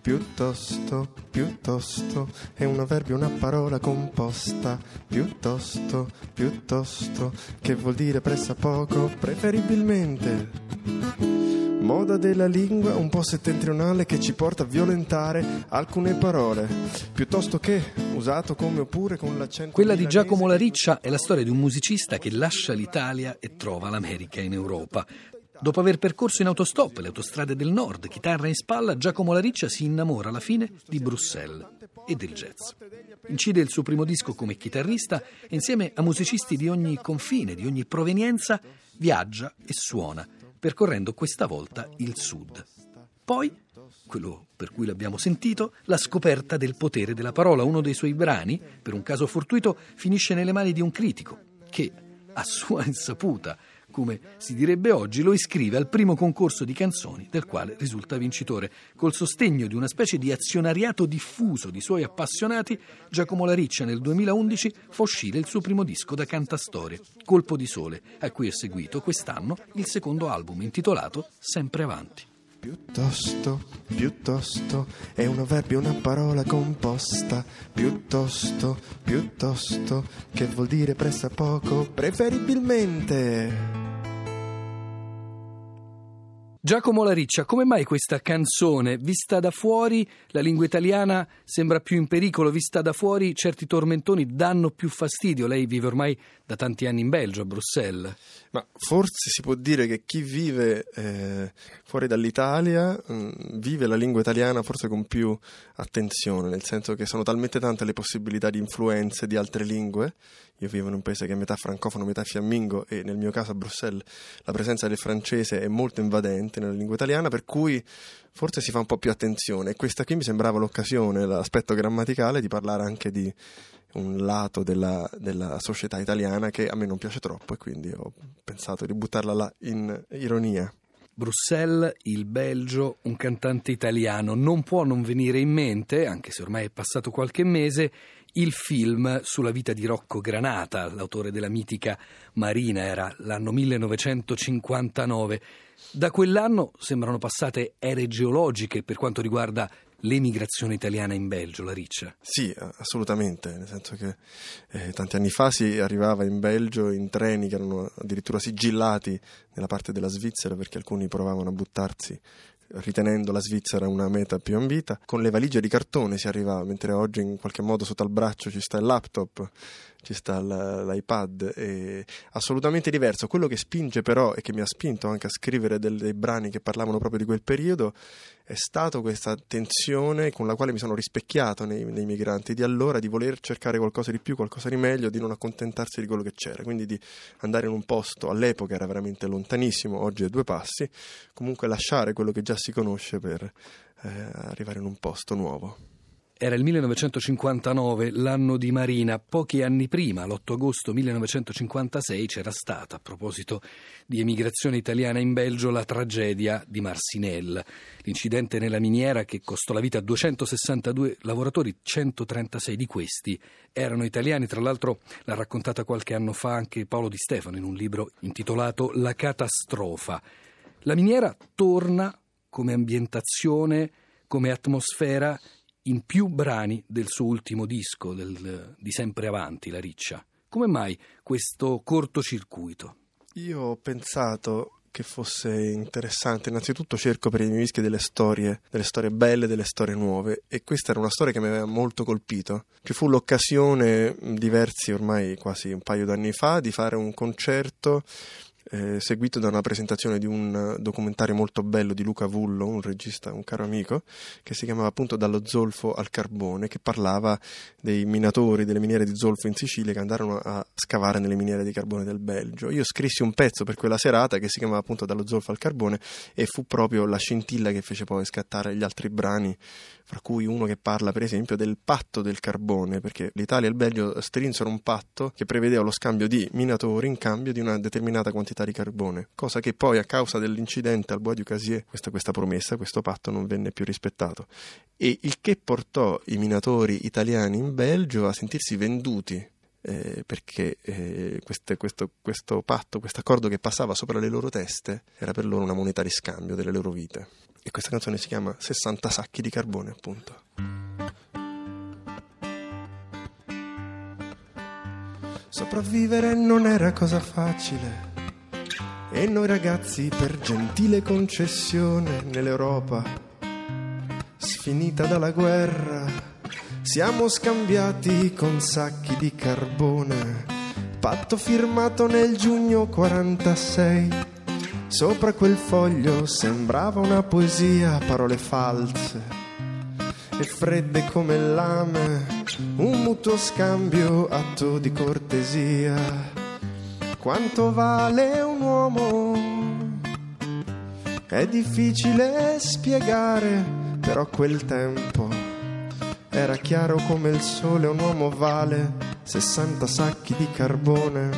Piuttosto, piuttosto è un avverbio, una parola composta. Piuttosto, piuttosto, che vuol dire pressappoco, preferibilmente. Moda della lingua un po' settentrionale che ci porta a violentare alcune parole, piuttosto che, usato come oppure con l'accento. Quella di Giacomo Lariccia è la storia di un musicista che lascia l'Italia e trova l'America in Europa. Dopo aver percorso in autostop le autostrade del nord, chitarra in spalla, Giacomo Lariccia si innamora alla fine di Bruxelles e del jazz. Incide il suo primo disco come chitarrista e insieme a musicisti di ogni confine, di ogni provenienza, viaggia e suona, percorrendo questa volta il sud. Poi, quello per cui l'abbiamo sentito, la scoperta del potere della parola. Uno dei suoi brani, per un caso fortuito, finisce nelle mani di un critico che, a sua insaputa, come si direbbe oggi, lo iscrive al primo concorso di canzoni del quale risulta vincitore. Col sostegno di una specie di azionariato diffuso di suoi appassionati, Giacomo Lariccia nel 2011 fa uscire il suo primo disco da cantastorie, Colpo di Sole, a cui è seguito quest'anno il secondo album intitolato Sempre Avanti. Piuttosto, piuttosto è un avverbio, una parola composta. Piuttosto, piuttosto, che vuol dire pressappoco, preferibilmente. Giacomo Lariccia, come mai questa canzone, vista da fuori, la lingua italiana sembra più in pericolo, vista da fuori certi tormentoni danno più fastidio? Lei vive ormai da tanti anni in Belgio, a Bruxelles. Ma forse si può dire che chi vive fuori dall'Italia vive la lingua italiana forse con più attenzione, nel senso che sono talmente tante le possibilità di influenze di altre lingue. Io vivo in un paese che è metà francofono, metà fiammingo, e nel mio caso a Bruxelles la presenza del francese è molto invadente nella lingua italiana, per cui forse si fa un po' più attenzione, e questa qui mi sembrava l'occasione, l'aspetto grammaticale, di parlare anche di un lato della società italiana che a me non piace troppo, e quindi ho pensato di buttarla là in ironia. Bruxelles, il Belgio, un cantante italiano. Non può non venire in mente, anche se ormai è passato qualche mese, il film sulla vita di Rocco Granata, l'autore della mitica Marina. Era l'anno 1959. Da quell'anno sembrano passate ere geologiche per quanto riguarda l'emigrazione italiana in Belgio, Lariccia. Sì, assolutamente, nel senso che tanti anni fa si arrivava in Belgio in treni che erano addirittura sigillati nella parte della Svizzera, perché alcuni provavano a buttarsi ritenendo la Svizzera una meta più ambita. Con le valigie di cartone si arrivava, mentre oggi in qualche modo sotto al braccio ci sta il laptop, ci sta l'iPad. È assolutamente diverso. Quello che spinge però, e che mi ha spinto anche a scrivere dei brani che parlavano proprio di quel periodo, è stato questa tensione con la quale mi sono rispecchiato nei migranti di allora, di voler cercare qualcosa di più, qualcosa di meglio, di non accontentarsi di quello che c'era, quindi di andare in un posto, all'epoca era veramente lontanissimo, oggi è 2 passi, comunque lasciare quello che già si conosce per arrivare in un posto nuovo. Era il 1959, l'anno di Marina. Pochi anni prima, l'8 agosto 1956, c'era stata, a proposito di emigrazione italiana in Belgio, la tragedia di Marcinelle. L'incidente nella miniera che costò la vita a 262 lavoratori, 136 di questi erano italiani. Tra l'altro l'ha raccontata qualche anno fa anche Paolo Di Stefano in un libro intitolato La Catastrofa. La miniera torna come ambientazione, come atmosfera, in più brani del suo ultimo disco, di Sempre Avanti, Lariccia. Come mai questo cortocircuito? Io ho pensato che fosse interessante. Innanzitutto cerco per i miei dischi delle storie belle, delle storie nuove, e questa era una storia che mi aveva molto colpito. Ci fu l'occasione, diversi ormai quasi un paio d'anni fa, di fare un concerto seguito da una presentazione di un documentario molto bello di Luca Vullo, un regista, un caro amico, che si chiamava appunto Dallo Zolfo al Carbone, che parlava dei minatori delle miniere di zolfo in Sicilia che andarono a scavare nelle miniere di carbone del Belgio. Io scrissi un pezzo per quella serata che si chiamava appunto Dallo Zolfo al Carbone, e fu proprio la scintilla che fece poi scattare gli altri brani, fra cui uno che parla per esempio del patto del carbone, perché l'Italia e il Belgio strinsero un patto che prevedeva lo scambio di minatori in cambio di una determinata quantità di carbone, cosa che poi a causa dell'incidente al Bois du Cazier questa promessa, questo patto non venne più rispettato, e il che portò i minatori italiani in Belgio a sentirsi venduti perché questo patto, questo accordo che passava sopra le loro teste era per loro una moneta di scambio delle loro vite. E questa canzone si chiama 60 sacchi di carbone, appunto. 'Sopravvivere non era cosa facile e noi ragazzi, per gentile concessione, nell'Europa sfinita dalla guerra, siamo scambiati con sacchi di carbone. Patto firmato nel giugno 46, sopra quel foglio sembrava una poesia, parole false e fredde come lame, un mutuo scambio, atto di cortesia. Quanto vale un uomo? È difficile spiegare, però quel tempo era chiaro come il sole. Un uomo vale 60 sacchi di carbone.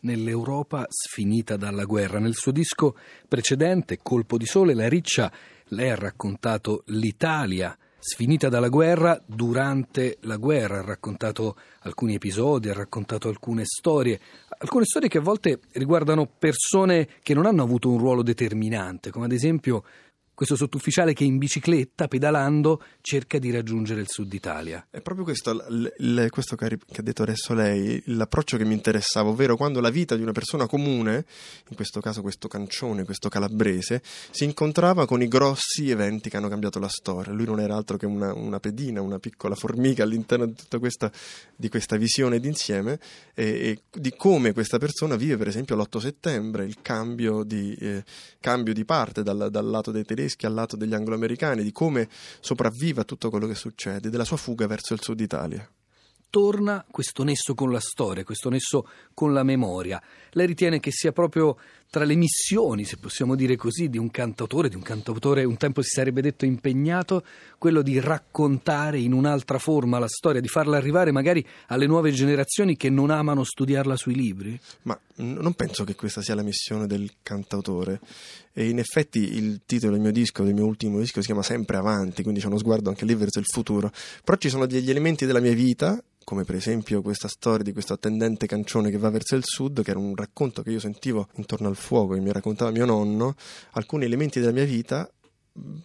Nell'Europa sfinita dalla guerra, nel suo disco precedente, Colpo di Sole, Lariccia, lei ha raccontato l'Italia sfinita dalla guerra, durante la guerra, ha raccontato alcuni episodi, ha raccontato alcune storie che a volte riguardano persone che non hanno avuto un ruolo determinante, come ad esempio questo sottufficiale che in bicicletta, pedalando, cerca di raggiungere il sud Italia. È proprio questo che ha detto adesso lei, l'approccio che mi interessava, ovvero quando la vita di una persona comune, in questo caso questo cancione, questo calabrese, si incontrava con i grossi eventi che hanno cambiato la storia. Lui non era altro che una pedina, una piccola formica all'interno di tutta questa visione d'insieme e di come questa persona vive, per esempio, l'8 settembre, il cambio di parte dal lato dei tedeschi al lato degli angloamericani, di come sopravviva tutto quello che succede, della sua fuga verso il sud Italia. Torna questo nesso con la storia, questo nesso con la memoria. Lei ritiene che sia proprio tra le missioni, se possiamo dire così, di un cantautore, un tempo si sarebbe detto impegnato, quello di raccontare in un'altra forma la storia, di farla arrivare magari alle nuove generazioni che non amano studiarla sui libri? Ma non penso che questa sia la missione del cantautore, e in effetti il titolo del mio ultimo disco si chiama Sempre Avanti, quindi c'è uno sguardo anche lì verso il futuro, però ci sono degli elementi della mia vita, come per esempio questa storia di questo attendente cancione che va verso il sud, che era un racconto che io sentivo intorno al fuoco, che mi raccontava mio nonno. Alcuni elementi della mia vita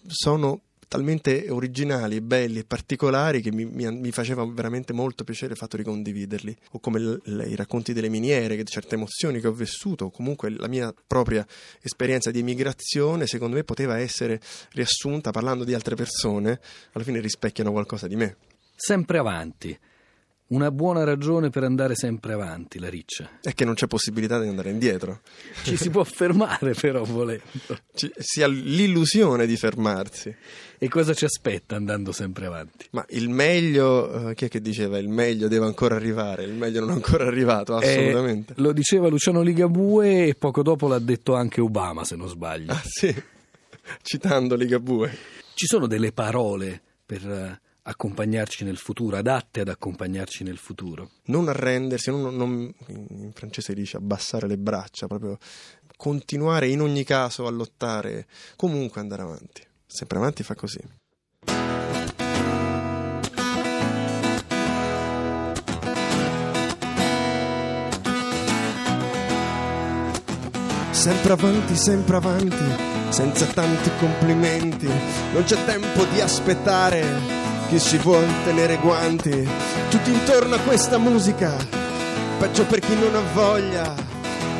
sono talmente originali, belli e particolari che mi faceva veramente molto piacere il fatto di condividerli, o come i racconti delle miniere, che certe emozioni che ho vissuto, o comunque la mia propria esperienza di emigrazione, secondo me poteva essere riassunta parlando di altre persone, alla fine rispecchiano qualcosa di me. Sempre avanti. Una buona ragione per andare sempre avanti, Lariccia. È che non c'è possibilità di andare indietro. Ci si può fermare, però, volendo. Si ha l'illusione di fermarsi. E cosa ci aspetta andando sempre avanti? Ma il meglio, chi è che diceva il meglio deve ancora arrivare, il meglio non è ancora arrivato, assolutamente. Lo diceva Luciano Ligabue e poco dopo l'ha detto anche Obama, se non sbaglio. Ah sì, citando Ligabue. Ci sono delle parole per accompagnarci nel futuro, adatte ad accompagnarci nel futuro? Non arrendersi, non, in francese dice abbassare le braccia, proprio continuare in ogni caso a lottare, comunque andare avanti. Sempre avanti fa così. Sempre avanti, senza tanti complimenti, non c'è tempo di aspettare. Chi si vuol tenere guanti, tutti intorno a questa musica, peggio per chi non ha voglia.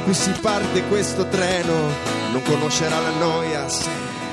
Qui si parte questo treno, non conoscerà la noia se